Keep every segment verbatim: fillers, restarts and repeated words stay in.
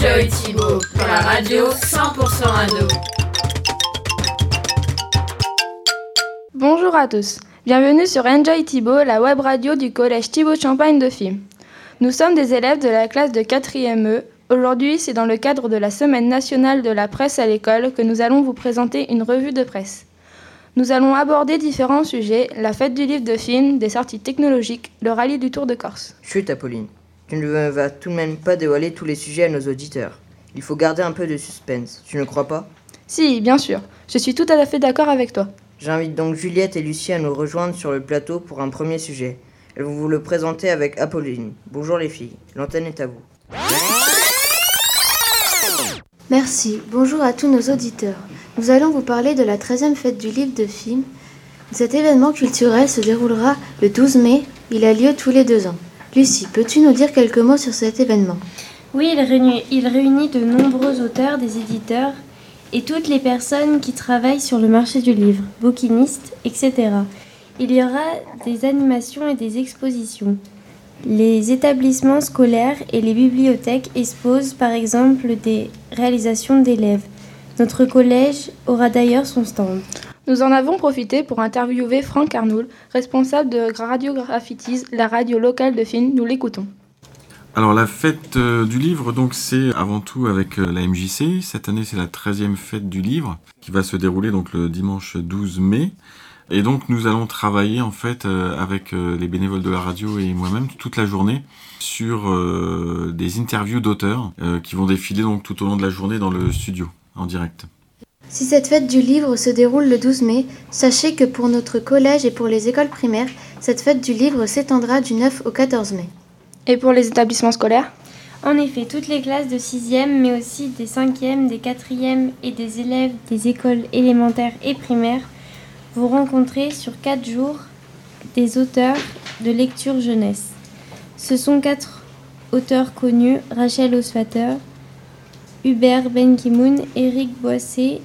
Joe et Thibaud pour la radio cent pour cent ado. Bonjour à tous, bienvenue sur Enjoy Thibaud, la web radio du collège Thibaud de Champagne de Fim. Nous sommes des élèves de la classe de quatrième E. Aujourd'hui, c'est dans le cadre de la Semaine nationale de la presse à l'école que nous allons vous présenter une revue de presse. Nous allons aborder différents sujets, la fête du livre de Fim, des sorties technologiques, le rallye du Tour de Corse. Chut Apolline, tu ne vas tout de même pas dévoiler tous les sujets à nos auditeurs. Il faut garder un peu de suspense, tu ne crois pas ? Si, bien sûr, je suis tout à fait d'accord avec toi. J'invite donc Juliette et Lucie à nous rejoindre sur le plateau pour un premier sujet. Elles vont vous le présenter avec Apolline. Bonjour les filles, l'antenne est à vous. Merci, bonjour à tous nos auditeurs. Nous allons vous parler de la treizième fête du livre de Fim. Cet événement culturel se déroulera le douze mai, il a lieu tous les deux ans. Lucie, peux-tu nous dire quelques mots sur cet événement ? Oui, il réunit, il réunit de nombreux auteurs, des éditeurs et toutes les personnes qui travaillent sur le marché du livre, bouquinistes, et cetera. Il y aura des animations et des expositions. Les établissements scolaires et les bibliothèques exposent par exemple des réalisations d'élèves. Notre collège aura d'ailleurs son stand. Nous en avons profité pour interviewer Franck Arnoul, responsable de Radio Graffiti, la radio locale de Fim. Nous l'écoutons. Alors la fête euh, du livre, donc c'est avant tout avec euh, la M J C. Cette année, c'est la treizième fête du livre qui va se dérouler donc le dimanche douze mai. Et donc nous allons travailler en fait euh, avec euh, les bénévoles de la radio et moi-même toute la journée sur euh, des interviews d'auteurs euh, qui vont défiler donc tout au long de la journée dans le studio en direct. Si cette fête du livre se déroule le douze mai, sachez que pour notre collège et pour les écoles primaires, cette fête du livre s'étendra du neuf au quatorze mai. Et pour les établissements scolaires ? En effet, toutes les classes de sixième, mais aussi des cinquième, des quatrième et des élèves des écoles élémentaires et primaires vont rencontrer sur quatre jours des auteurs de lecture jeunesse. Ce sont quatre auteurs connus, Rachel Oswater, Hubert Benkimoun, Éric Boissé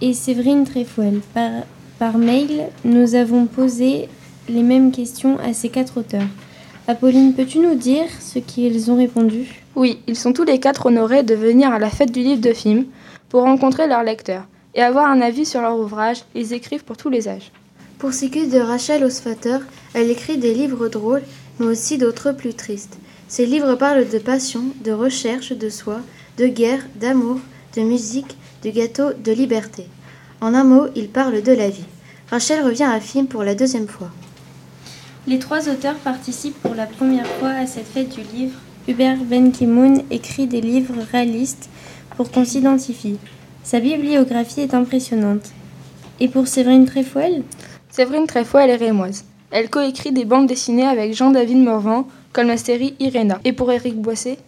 et Séverine Tréfouel. Par, par mail, nous avons posé les mêmes questions à ces quatre auteurs. Apolline, peux-tu nous dire ce qu'ils ont répondu ? Oui, ils sont tous les quatre honorés de venir à la fête du livre de Fim pour rencontrer leurs lecteurs et avoir un avis sur leur ouvrage. Ils écrivent pour tous les âges. Pour ce qui est de Rachel Oswater, elle écrit des livres drôles, mais aussi d'autres plus tristes. Ses livres parlent de passion, de recherche, de soi, de guerre, d'amour, de musique, de gâteau, de liberté. En un mot, il parle de la vie. Rachel revient à Fim pour la deuxième fois. Les trois auteurs participent pour la première fois à cette fête du livre. Hubert Benkimoun écrit des livres réalistes pour qu'on s'identifie. Sa bibliographie est impressionnante. Et pour Séverine Tréfouel ? Séverine Tréfouel est rémoise. Elle coécrit des bandes dessinées avec Jean-David Morvan, comme la série Irena. Et pour Éric Boissé ?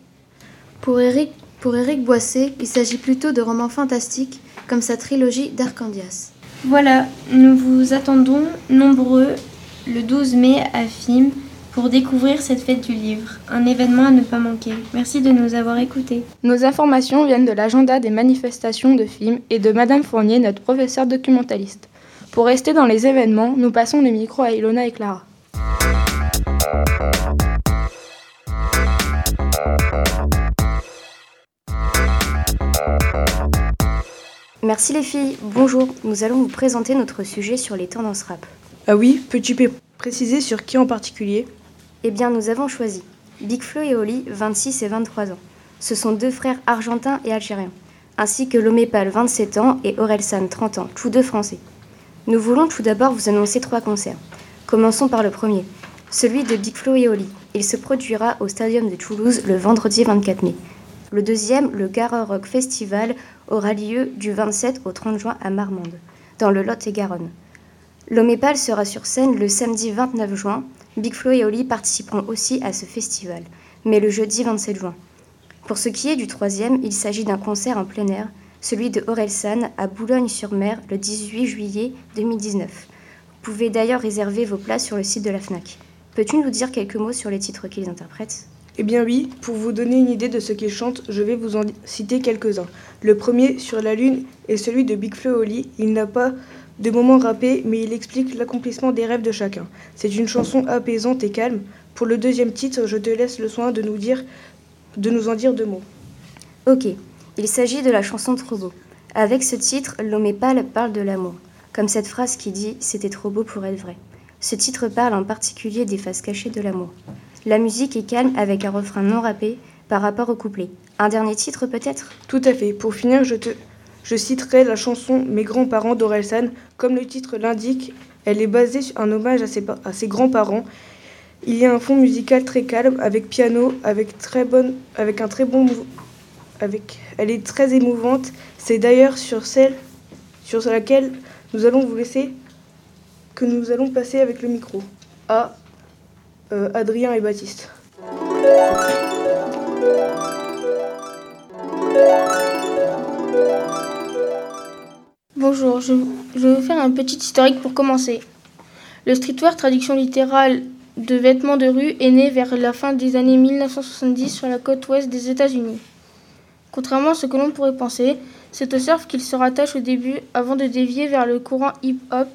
Pour Éric Pour Éric Boissé, il s'agit plutôt de romans fantastiques, comme sa trilogie d'Arcandias. Voilà, nous vous attendons nombreux le douze mai à Fim pour découvrir cette fête du livre, un événement à ne pas manquer. Merci de nous avoir écoutés. Nos informations viennent de l'agenda des manifestations de Fim et de Madame Fournier, notre professeure documentaliste. Pour rester dans les événements, nous passons le micro à Ilona et Clara. Merci les filles, bonjour, nous allons vous présenter notre sujet sur les tendances rap. Ah oui, peux-tu préciser sur qui en particulier ? Eh bien nous avons choisi Bigflo et Oli, vingt-six et vingt-trois ans. Ce sont deux frères argentins et algériens, ainsi que Lomepal, vingt-sept ans, et Orelsan, trente ans, tous deux français. Nous voulons tout d'abord vous annoncer trois concerts. Commençons par le premier, celui de Bigflo et Oli. Il se produira au Stadium de Toulouse le vendredi vingt-quatre mai. Le deuxième, le Garorock Festival, aura lieu du vingt-sept au trente juin à Marmande, dans le Lot-et-Garonne. Lomepal sera sur scène le samedi vingt-neuf juin. Bigflo et Oli participeront aussi à ce festival, mais le jeudi vingt-sept juin. Pour ce qui est du troisième, il s'agit d'un concert en plein air, celui de Orelsan à Boulogne-sur-Mer le dix-huit juillet deux mille dix-neuf. Vous pouvez d'ailleurs réserver vos places sur le site de la FNAC. Peux-tu nous dire quelques mots sur les titres qu'ils interprètent ? Eh bien oui, pour vous donner une idée de ce qu'ils chantent, je vais vous en citer quelques-uns. Le premier, Sur la Lune, est celui de Bigflo et Oli. Il n'a pas de moment rappé, mais il explique l'accomplissement des rêves de chacun. C'est une chanson apaisante et calme. Pour le deuxième titre, je te laisse le soin de nous, dire, de nous en dire deux mots. Ok, il s'agit de la chanson Trop beau. Avec ce titre, Lomepal parle de l'amour, comme cette phrase qui dit « C'était trop beau pour être vrai ». Ce titre parle en particulier des faces cachées de l'amour. La musique est calme avec un refrain non rappé par rapport au couplet. Un dernier titre peut-être ? Tout à fait. Pour finir, je, te... je citerai la chanson « Mes grands-parents » d'Orelsan. Comme le titre l'indique, elle est basée sur un hommage à ses, pa... à ses grands-parents. Il y a un fond musical très calme, avec piano, avec, très bonne... avec un très bon mouvement. Avec... Elle est très émouvante. C'est d'ailleurs sur celle sur laquelle nous allons vous laisser, que nous allons passer avec le micro à euh, Adrien et Baptiste. Bonjour, je, je vais vous faire un petit historique pour commencer. Le streetwear, traduction littérale de vêtements de rue, est né vers la fin des années dix-neuf cent soixante-dix sur la côte ouest des États-Unis. Contrairement à ce que l'on pourrait penser, c'est au surf qu'il se rattache au début avant de dévier vers le courant hip-hop.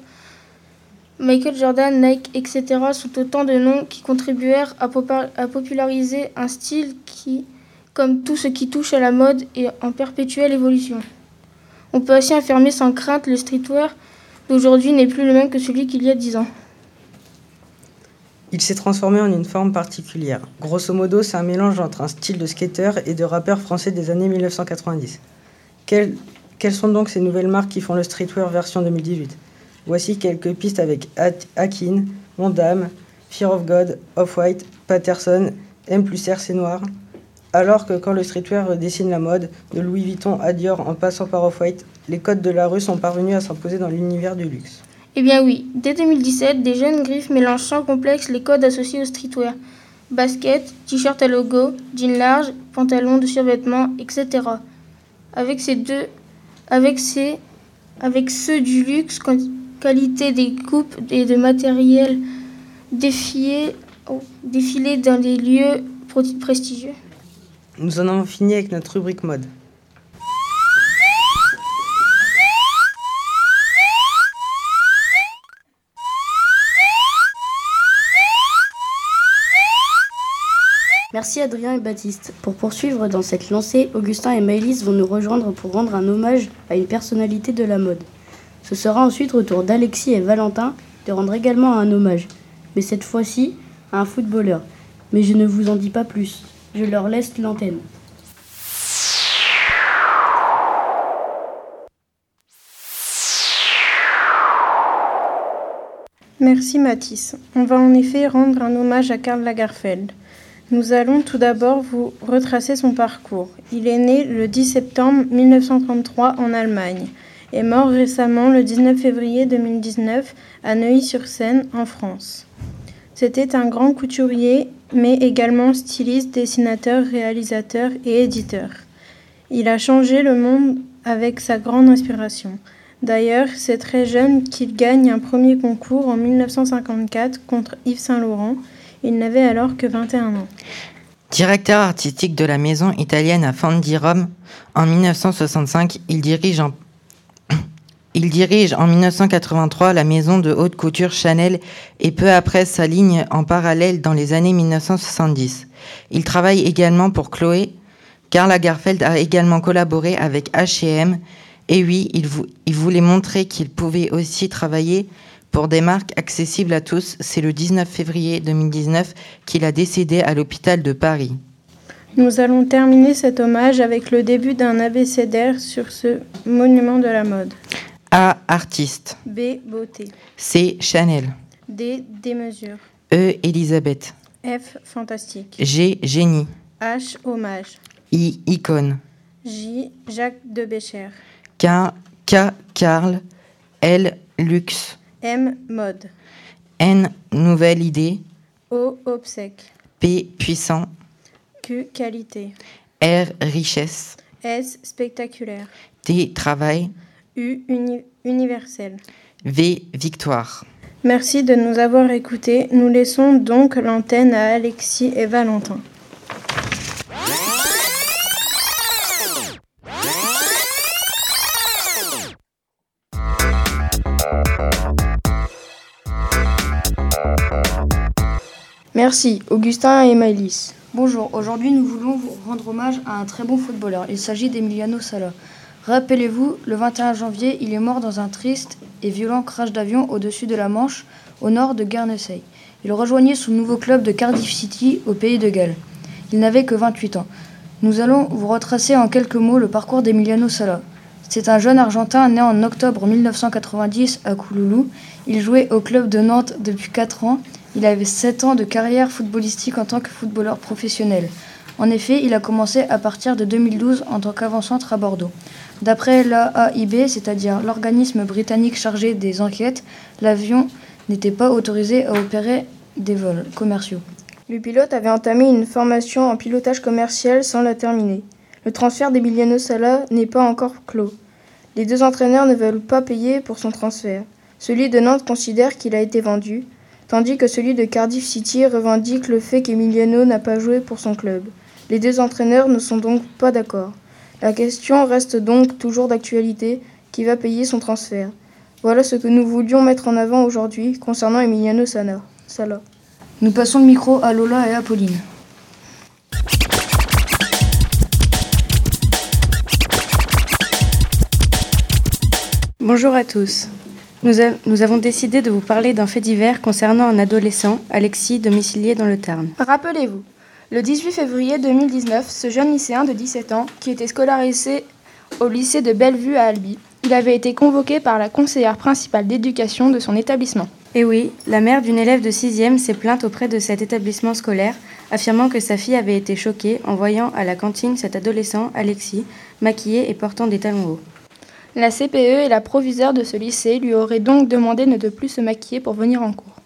Michael Jordan, Nike, et cetera sont autant de noms qui contribuèrent à, popar- à populariser un style qui, comme tout ce qui touche à la mode, est en perpétuelle évolution. On peut ainsi affirmer sans crainte le streetwear d'aujourd'hui n'est plus le même que celui qu'il y a dix ans. Il s'est transformé en une forme particulière. Grosso modo, c'est un mélange entre un style de skater et de rappeur français des années dix-neuf cent quatre-vingt-dix. Quelles, quelles sont donc ces nouvelles marques qui font le streetwear version deux mille dix-huit ? Voici quelques pistes avec Akin, Mondam, Fear of God, Off-White, Patterson, M plus R, c'est noir. Alors que quand le streetwear dessine la mode, de Louis Vuitton à Dior en passant par Off-White, les codes de la rue sont parvenus à s'imposer dans l'univers du luxe. Eh bien oui, dès deux mille dix-sept, des jeunes griffes mélangent sans complexe les codes associés au streetwear. Basket, t-shirt à logo, jean large, pantalon de survêtement, et cetera. Avec ces deux, avec ces, avec ceux du luxe, quand qualité des coupes et de matériel défilés oh, défilé dans des lieux prestigieux. Nous en avons fini avec notre rubrique mode. Merci Adrien et Baptiste. Pour poursuivre dans cette lancée, Augustin et Maëlys vont nous rejoindre pour rendre un hommage à une personnalité de la mode. Ce sera ensuite au tour d'Alexis et Valentin de rendre également un hommage, mais cette fois-ci à un footballeur. Mais je ne vous en dis pas plus, je leur laisse l'antenne. Merci Mathis. On va en effet rendre un hommage à Karl Lagerfeld. Nous allons tout d'abord vous retracer son parcours. Il est né le dix septembre mille neuf cent trente-trois en Allemagne. Est mort récemment le dix-neuf février deux mille dix-neuf à Neuilly-sur-Seine, en France. C'était un grand couturier, mais également styliste, dessinateur, réalisateur et éditeur. Il a changé le monde avec sa grande inspiration. D'ailleurs, c'est très jeune qu'il gagne un premier concours en dix-neuf cent cinquante-quatre contre Yves Saint-Laurent. Il n'avait alors que vingt et un ans. Directeur artistique de la maison italienne à Fendi Rome, en dix-neuf cent soixante-cinq, il dirige en Il dirige en dix-neuf cent quatre-vingt-trois la maison de haute couture Chanel et peu après sa ligne en parallèle dans les années dix-neuf cent soixante-dix. Il travaille également pour Chloé. Karl Lagerfeld a également collaboré avec H et M. Et oui, il, vou- il voulait montrer qu'il pouvait aussi travailler pour des marques accessibles à tous. C'est le dix-neuf février deux mille dix-neuf qu'il a décédé à l'hôpital de Paris. Nous allons terminer cet hommage avec le début d'un abécédaire sur ce monument de la mode. A. Artiste. B. Beauté. C. Chanel. D. Démesure. E. Élisabeth. F. Fantastique. G. Génie. H. Hommage. I. Icône. J. Jacques de Bécher. K. K. Karl. L. Luxe. M. Mode. N. Nouvelle idée. O. Obsèque. P. Puissant. Q. Qualité. R. Richesse. S. Spectaculaire. T. Travail. U. Uni- universel. V. Victoire. Merci de nous avoir écoutés. Nous laissons donc l'antenne à Alexis et Valentin. Merci Augustin et Maëlys. Bonjour, aujourd'hui nous voulons vous rendre hommage à un très bon footballeur. Il s'agit d'Emiliano Sala. Rappelez-vous, le vingt et un janvier, il est mort dans un triste et violent crash d'avion au-dessus de la Manche, au nord de Guernesey. Il rejoignait son nouveau club de Cardiff City, au pays de Galles. Il n'avait que vingt-huit ans. Nous allons vous retracer en quelques mots le parcours d'Emiliano Sala. C'est un jeune Argentin né en octobre mille neuf cent quatre-vingt-dix à Kouloulou. Il jouait au club de Nantes depuis quatre ans. Il avait sept ans de carrière footballistique en tant que footballeur professionnel. En effet, il a commencé à partir de deux mille douze en tant qu'avant-centre à Bordeaux. D'après l'A A I B, c'est-à-dire l'organisme britannique chargé des enquêtes, l'avion n'était pas autorisé à opérer des vols commerciaux. Le pilote avait entamé une formation en pilotage commercial sans la terminer. Le transfert d'Emiliano Sala n'est pas encore clos. Les deux entraîneurs ne veulent pas payer pour son transfert. Celui de Nantes considère qu'il a été vendu, tandis que celui de Cardiff City revendique le fait qu'Emiliano n'a pas joué pour son club. Les deux entraîneurs ne sont donc pas d'accord. La question reste donc toujours d'actualité, qui va payer son transfert. Voilà ce que nous voulions mettre en avant aujourd'hui concernant Emiliano Sala. Nous passons le micro à Lola et à Pauline. Bonjour à tous. Nous, a- nous avons décidé de vous parler d'un fait divers concernant un adolescent, Alexis, domicilié dans le Tarn. Rappelez-vous, le dix-huit février deux mille dix-neuf, ce jeune lycéen de dix-sept ans, qui était scolarisé au lycée de Bellevue à Albi, il avait été convoqué par la conseillère principale d'éducation de son établissement. Et oui, la mère d'une élève de sixième s'est plainte auprès de cet établissement scolaire, affirmant que sa fille avait été choquée en voyant à la cantine cet adolescent, Alexis, maquillé et portant des talons hauts. La C P E et la proviseure de ce lycée lui auraient donc demandé de ne plus se maquiller pour venir en cours.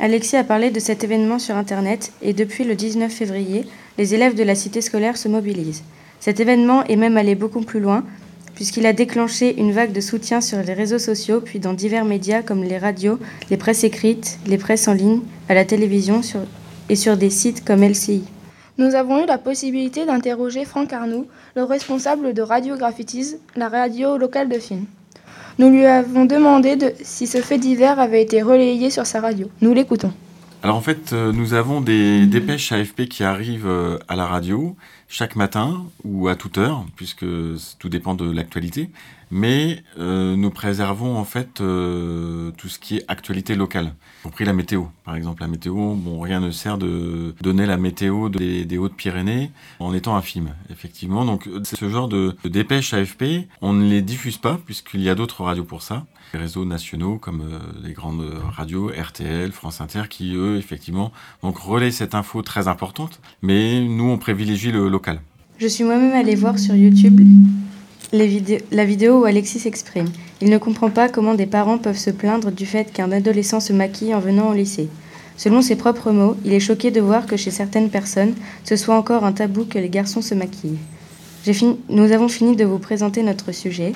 Alexis a parlé de cet événement sur Internet et depuis le dix-neuf février, les élèves de la cité scolaire se mobilisent. Cet événement est même allé beaucoup plus loin, puisqu'il a déclenché une vague de soutien sur les réseaux sociaux, puis dans divers médias comme les radios, les presses écrites, les presses en ligne, à la télévision sur... et sur des sites comme L C I. Nous avons eu la possibilité d'interroger Franck Arnoux, le responsable de Radio Graffiti, la radio locale de Film. Nous lui avons demandé de, si ce fait divers avait été relayé sur sa radio. Nous l'écoutons. Alors en fait, nous avons des dépêches A F P qui arrivent à la radio chaque matin ou à toute heure, puisque tout dépend de l'actualité. Mais euh, nous préservons en fait euh, tout ce qui est actualité locale, y compris la météo. Par exemple, la météo, bon, rien ne sert de donner la météo des, des Hautes-Pyrénées en étant un film, effectivement. Donc ce genre de, de dépêches A F P, on ne les diffuse pas puisqu'il y a d'autres radios pour ça. Les réseaux nationaux comme euh, les grandes radios, R T L, France Inter, qui eux, effectivement, donc relaient cette info très importante. Mais nous, on privilégie le local. Je suis moi-même allée voir sur YouTube... Les vidéos, la vidéo où Alexis s'exprime. Il ne comprend pas comment des parents peuvent se plaindre du fait qu'un adolescent se maquille en venant au lycée. Selon ses propres mots, il est choqué de voir que chez certaines personnes, ce soit encore un tabou que les garçons se maquillent. J'ai fini, nous avons fini de vous présenter notre sujet.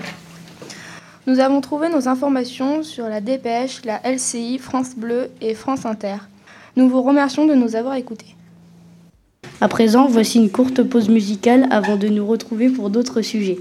Nous avons trouvé nos informations sur la Dépêche, la L C I, France Bleu et France Inter. Nous vous remercions de nous avoir écoutés. À présent, voici une courte pause musicale avant de nous retrouver pour d'autres sujets.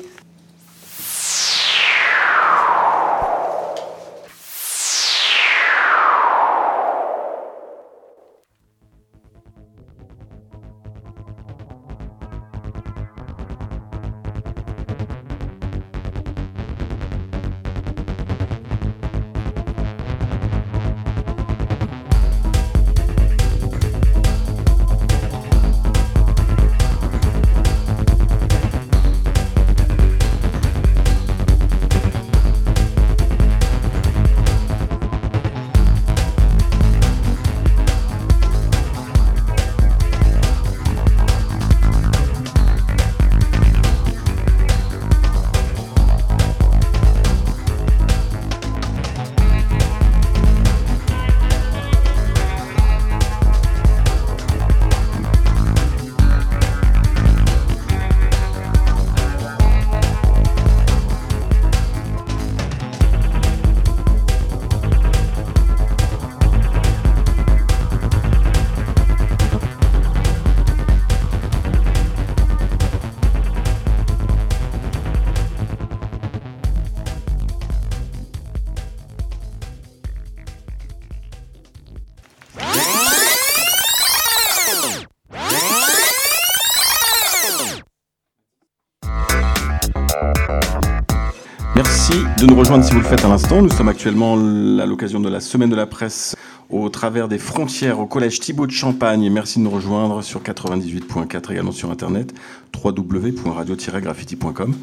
de nous rejoindre si vous le faites à l'instant. Nous sommes actuellement à l'occasion de la Semaine de la Presse au travers des frontières au collège Thibaud de Champagne. Merci de nous rejoindre sur quatre-vingt-dix-huit point quatre, également sur internet w w w point radio tiret graffiti point com.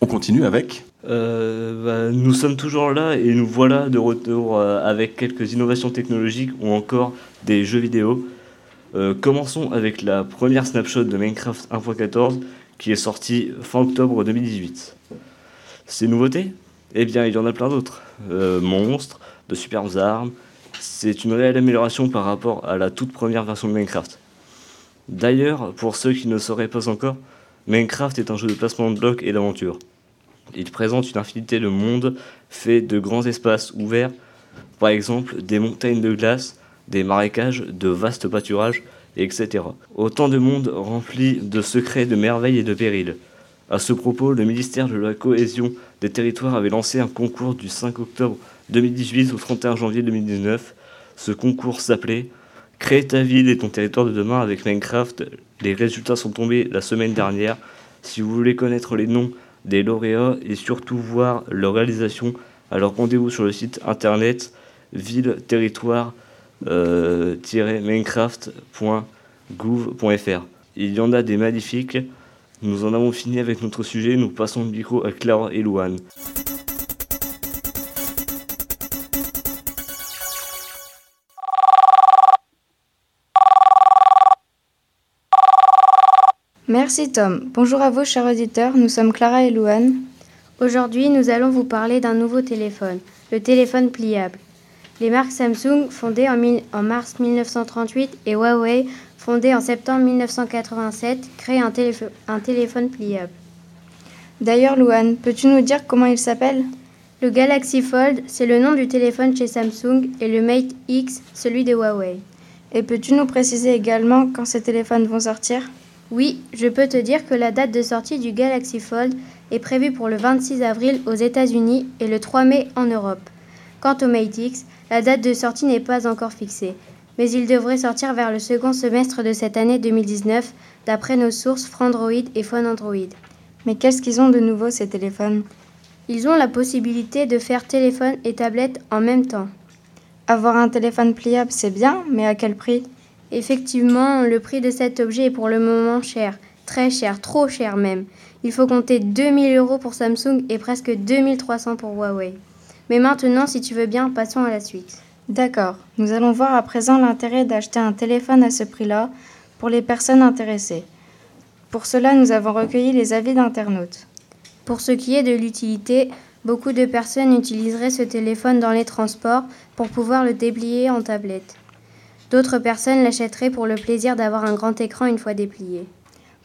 On continue avec... Euh, bah, nous sommes toujours là et nous voilà de retour euh, avec quelques innovations technologiques ou encore des jeux vidéo. Euh, commençons avec la première snapshot de Minecraft un point quatorze qui est sortie fin octobre deux mille dix-huit. Ces nouveautés ? Eh bien, il y en a plein d'autres. Euh, monstres, de superbes armes... C'est une réelle amélioration par rapport à la toute première version de Minecraft. D'ailleurs, pour ceux qui ne sauraient pas encore, Minecraft est un jeu de placement de blocs et d'aventure. Il présente une infinité de mondes faits de grands espaces ouverts, par exemple des montagnes de glace, des marécages, de vastes pâturages, et cetera. Autant de mondes remplis de secrets, de merveilles et de périls. A ce propos, le ministère de la Cohésion des Territoires avait lancé un concours du cinq octobre deux mille dix-huit au trente et un janvier deux mille dix-neuf. Ce concours s'appelait « Crée ta ville et ton territoire de demain avec Minecraft ». Les résultats sont tombés la semaine dernière. Si vous voulez connaître les noms des lauréats et surtout voir leur réalisation, alors rendez-vous sur le site internet ville tiret territoire tiret minecraft point gouv point f r. Il y en a des magnifiques. Nous en avons fini avec notre sujet. Nous passons le micro à Clara et Louane. Merci Tom. Bonjour à vous chers auditeurs, nous sommes Clara et Louane. Aujourd'hui, nous allons vous parler d'un nouveau téléphone, le téléphone pliable. Les marques Samsung, fondées en, mi- en mars dix-neuf cent trente-huit, et Huawei, fondée en septembre dix-neuf cent quatre-vingt-sept, créent un, téléf- un téléphone pliable. D'ailleurs Louane, peux-tu nous dire comment il s'appelle ? Le Galaxy Fold, c'est le nom du téléphone chez Samsung, et le Mate X, celui de Huawei. Et peux-tu nous préciser également quand ces téléphones vont sortir ? Oui, je peux te dire que la date de sortie du Galaxy Fold est prévue pour le vingt-six avril aux États-Unis et le trois mai en Europe. Quant au Mate X, la date de sortie n'est pas encore fixée, mais il devrait sortir vers le second semestre de cette année deux mille dix-neuf, d'après nos sources Frandroid et PhoneAndroid. Mais qu'est-ce qu'ils ont de nouveau ces téléphones ? Ils ont la possibilité de faire téléphone et tablette en même temps. Avoir un téléphone pliable, c'est bien, mais à quel prix ? Effectivement, le prix de cet objet est pour le moment cher, très cher, trop cher même. Il faut compter deux mille euros pour Samsung et presque deux mille trois cents pour Huawei. Mais maintenant, si tu veux bien, passons à la suite. D'accord, nous allons voir à présent l'intérêt d'acheter un téléphone à ce prix-là pour les personnes intéressées. Pour cela, nous avons recueilli les avis d'internautes. Pour ce qui est de l'utilité, beaucoup de personnes utiliseraient ce téléphone dans les transports pour pouvoir le déplier en tablette. D'autres personnes l'achèteraient pour le plaisir d'avoir un grand écran une fois déplié.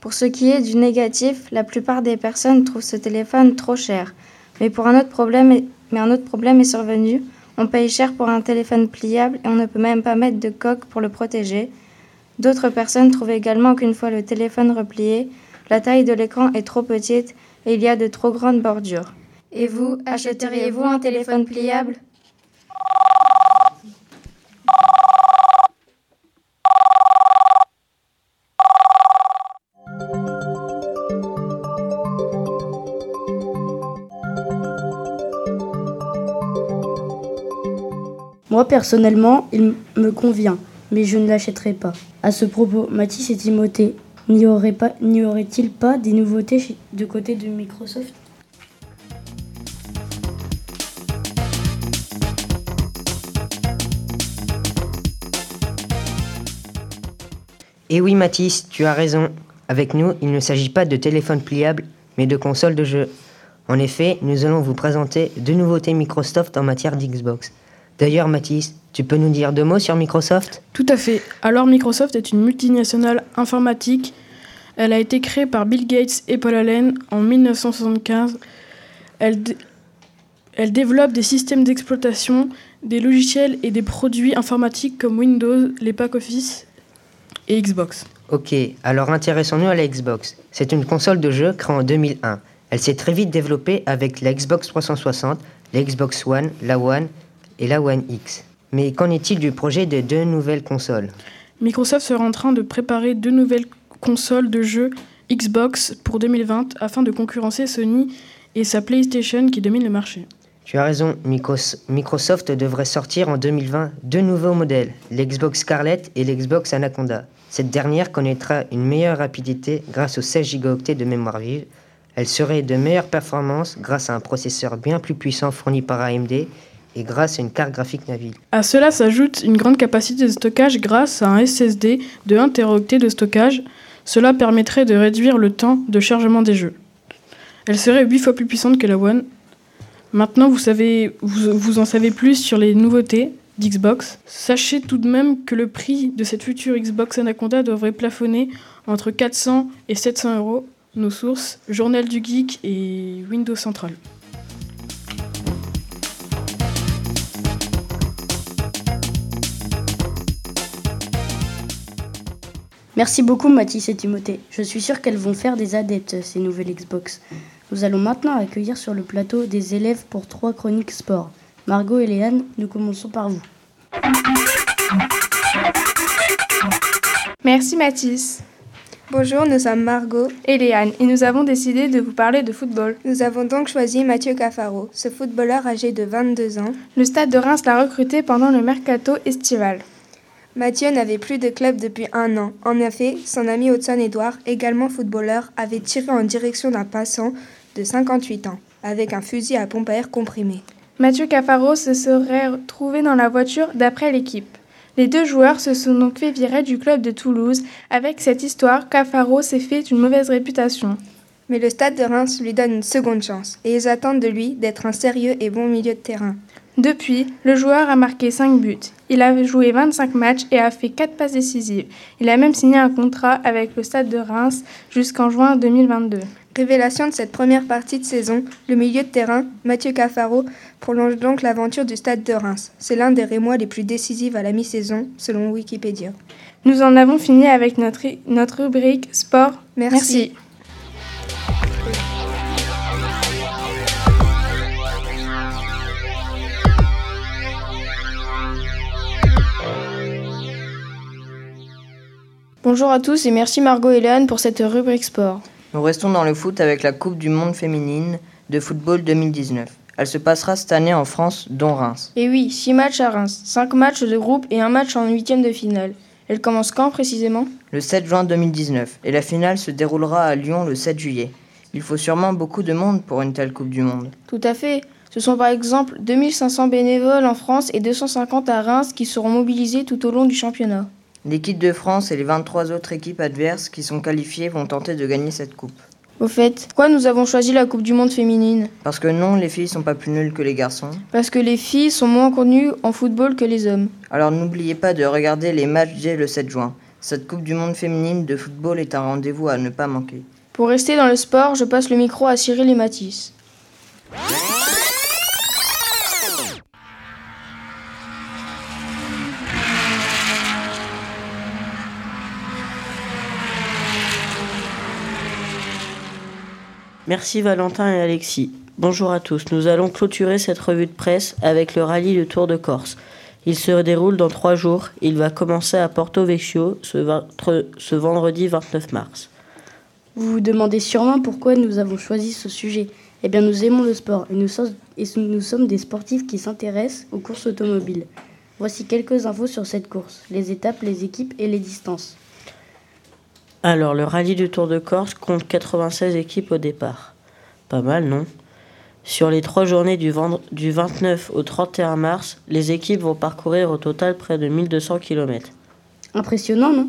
Pour ce qui est du négatif, la plupart des personnes trouvent ce téléphone trop cher. Mais, pour un, autre problème, mais un autre problème est survenu. On paye cher pour un téléphone pliable et on ne peut même pas mettre de coque pour le protéger. D'autres personnes trouvent également qu'une fois le téléphone replié, la taille de l'écran est trop petite et il y a de trop grandes bordures. Et vous, achèteriez-vous un téléphone pliable ? Moi, personnellement, il me convient, mais je ne l'achèterai pas. À ce propos, Mathis et Timothée, n'y, aurait pas, n'y aurait-il pas des nouveautés chez, de côté de Microsoft ? Eh oui, Mathis, tu as raison. Avec nous, il ne s'agit pas de téléphone pliable, mais de console de jeu. En effet, nous allons vous présenter deux nouveautés Microsoft en matière d'Xbox. D'ailleurs, Mathis, tu peux nous dire deux mots sur Microsoft ? Tout à fait. Alors, Microsoft est une multinationale informatique. Elle a été créée par Bill Gates et Paul Allen en dix-neuf cent soixante-quinze. Elle, d- elle développe des systèmes d'exploitation, des logiciels et des produits informatiques comme Windows, les packs Office et Xbox. Ok, alors intéressons-nous à la Xbox. C'est une console de jeu créée en deux mille un. Elle s'est très vite développée avec la Xbox trois cent soixante, la Xbox One, la One... et la One X. Mais qu'en est-il du projet des deux nouvelles consoles ? Microsoft sera en train de préparer deux nouvelles consoles de jeux Xbox pour deux mille vingt afin de concurrencer Sony et sa PlayStation qui domine le marché. Tu as raison, Microsoft devrait sortir en deux mille vingt deux nouveaux modèles, l'Xbox Scarlett et l'Xbox Anaconda. Cette dernière connaîtra une meilleure rapidité grâce aux seize gigaoctets de mémoire vive. Elle serait de meilleures performances grâce à un processeur bien plus puissant fourni par A M D et grâce à une carte graphique Navi. À cela s'ajoute une grande capacité de stockage grâce à un S S D de un téraoctets de stockage. Cela permettrait de réduire le temps de chargement des jeux. Elle serait huit fois plus puissante que la One. Maintenant, vous savez, vous, vous en savez plus sur les nouveautés d'Xbox. Sachez tout de même que le prix de cette future Xbox Anaconda devrait plafonner entre quatre cents et sept cents euros. Nos sources, Journal du Geek et Windows Central. Merci beaucoup Mathis et Timothée. Je suis sûr qu'elles vont faire des adeptes, ces nouvelles Xbox. Nous allons maintenant accueillir sur le plateau des élèves pour trois chroniques sport. Margot et Léane, nous commençons par vous. Merci Mathis. Bonjour, nous sommes Margot et Léane et nous avons décidé de vous parler de football. Nous avons donc choisi Mathieu Cafaro, ce footballeur âgé de vingt-deux ans. Le Stade de Reims l'a recruté pendant le mercato estival. Mathieu n'avait plus de club depuis un an. En effet, son ami Hudson-Edouard, également footballeur, avait tiré en direction d'un passant de cinquante-huit ans, avec un fusil à pompe à air comprimé. Mathieu Cafaro se serait retrouvé dans la voiture d'après l'équipe. Les deux joueurs se sont donc fait virer du club de Toulouse. Avec cette histoire, Cafaro s'est fait une mauvaise réputation. Mais le Stade de Reims lui donne une seconde chance, et ils attendent de lui d'être un sérieux et bon milieu de terrain. Depuis, le joueur a marqué cinq buts. Il a joué vingt-cinq matchs et a fait quatre passes décisives. Il a même signé un contrat avec le Stade de Reims jusqu'en juin deux mille vingt-deux. Révélation de cette première partie de saison, le milieu de terrain, Mathieu Cafaro, prolonge donc l'aventure du Stade de Reims. C'est l'un des Rémois les plus décisifs à la mi-saison, selon Wikipédia. Nous en avons fini avec notre, notre rubrique sport. Merci. Merci. Bonjour à tous et merci Margot et Léane pour cette rubrique sport. Nous restons dans le foot avec la Coupe du Monde féminine de football deux mille dix-neuf. Elle se passera cette année en France, dont Reims. Et oui, six matchs à Reims, cinq matchs de groupe et un match en huitième de finale. Elle commence quand précisément ? Le sept juin deux mille dix-neuf, et la finale se déroulera à Lyon le sept juillet. Il faut sûrement beaucoup de monde pour une telle Coupe du Monde. Tout à fait. Ce sont par exemple deux mille cinq cents bénévoles en France et deux cent cinquante à Reims qui seront mobilisés tout au long du championnat. L'équipe de France et les vingt-trois autres équipes adverses qui sont qualifiées vont tenter de gagner cette coupe. Au fait, pourquoi nous avons choisi la Coupe du Monde féminine ? Parce que non, les filles sont pas plus nulles que les garçons. Parce que les filles sont moins connues en football que les hommes. Alors n'oubliez pas de regarder les matchs dès le sept juin. Cette Coupe du Monde féminine de football est un rendez-vous à ne pas manquer. Pour rester dans le sport, je passe le micro à Cyril et Mathis. Merci Valentin et Alexis. Bonjour à tous. Nous allons clôturer cette revue de presse avec le rallye du Tour de Corse. Il se déroule dans trois jours. Il va commencer à Porto Vecchio ce vendredi vingt-neuf mars. Vous vous demandez sûrement pourquoi nous avons choisi ce sujet. Eh bien, nous aimons le sport et nous sommes, et nous sommes des sportifs qui s'intéressent aux courses automobiles. Voici quelques infos sur cette course, les étapes, les équipes et les distances. Alors, le rallye du Tour de Corse compte quatre-vingt-seize équipes au départ. Pas mal, non ? Sur les trois journées du, vendre... du vingt-neuf au trente et un mars, les équipes vont parcourir au total près de mille deux cents kilomètres. Impressionnant, non ?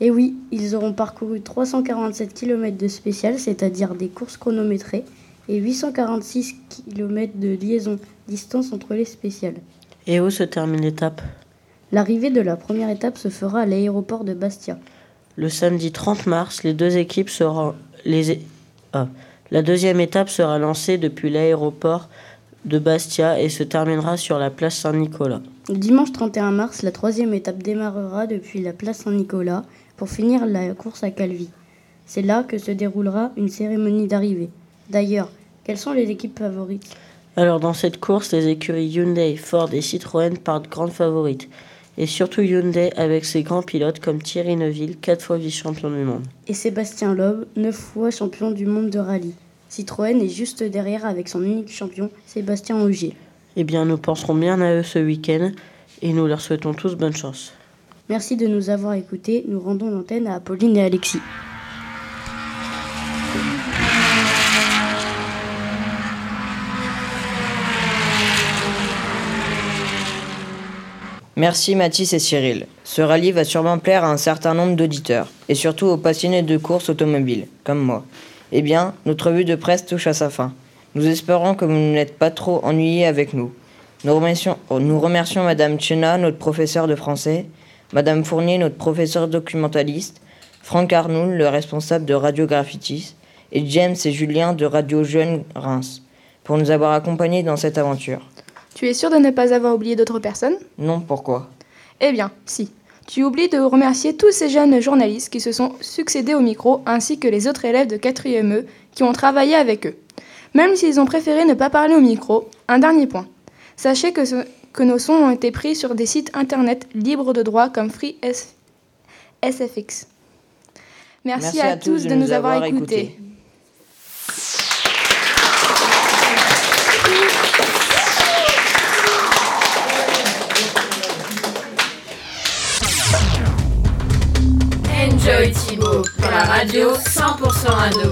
Eh oui, ils auront parcouru trois cent quarante-sept kilomètres de spécial, c'est-à-dire des courses chronométrées, et huit cent quarante-six kilomètres de liaison, distance entre les spéciales. Et où se termine l'étape ? L'arrivée de la première étape se fera à l'aéroport de Bastia. Le samedi trente mars, les deux équipes seront les é... ah. La deuxième étape sera lancée depuis l'aéroport de Bastia et se terminera sur la place Saint-Nicolas. Le dimanche trente et un mars, la troisième étape démarrera depuis la place Saint-Nicolas pour finir la course à Calvi. C'est là que se déroulera une cérémonie d'arrivée. D'ailleurs, quelles sont les équipes favorites ? Alors dans cette course, les écuries Hyundai, Ford et Citroën partent grandes favorites. Et surtout Hyundai avec ses grands pilotes comme Thierry Neuville, quatre fois vice-champion du monde. Et Sébastien Loeb, neuf fois champion du monde de rallye. Citroën est juste derrière avec son unique champion, Sébastien Ogier. Eh bien, nous penserons bien à eux ce week-end et nous leur souhaitons tous bonne chance. Merci de nous avoir écoutés. Nous rendons l'antenne à Apolline et Alexis. Merci Mathis et Cyril. Ce rallye va sûrement plaire à un certain nombre d'auditeurs, et surtout aux passionnés de courses automobiles, comme moi. Eh bien, notre revue de presse touche à sa fin. Nous espérons que vous n'êtes pas trop ennuyés avec nous. Nous remercions, nous remercions Madame Chena, notre professeure de français, Madame Fournier, notre professeure documentaliste, Franck Arnoul, le responsable de Radio Graffiti, et James et Julien de Radio Jeune Reims, pour nous avoir accompagnés dans cette aventure. Tu es sûr de ne pas avoir oublié d'autres personnes ? Non, pourquoi ? Eh bien, si. Tu oublies de remercier tous ces jeunes journalistes qui se sont succédés au micro, ainsi que les autres élèves de quatrième E qui ont travaillé avec eux. Même s'ils ont préféré ne pas parler au micro, un dernier point. Sachez que, ce, que nos sons ont été pris sur des sites internet libres de droit comme Free S, S F X. Merci, Merci à, à tous de nous, nous avoir écoutés. Écouté. Enjoy Thibaud pour la radio cent pour cent ado.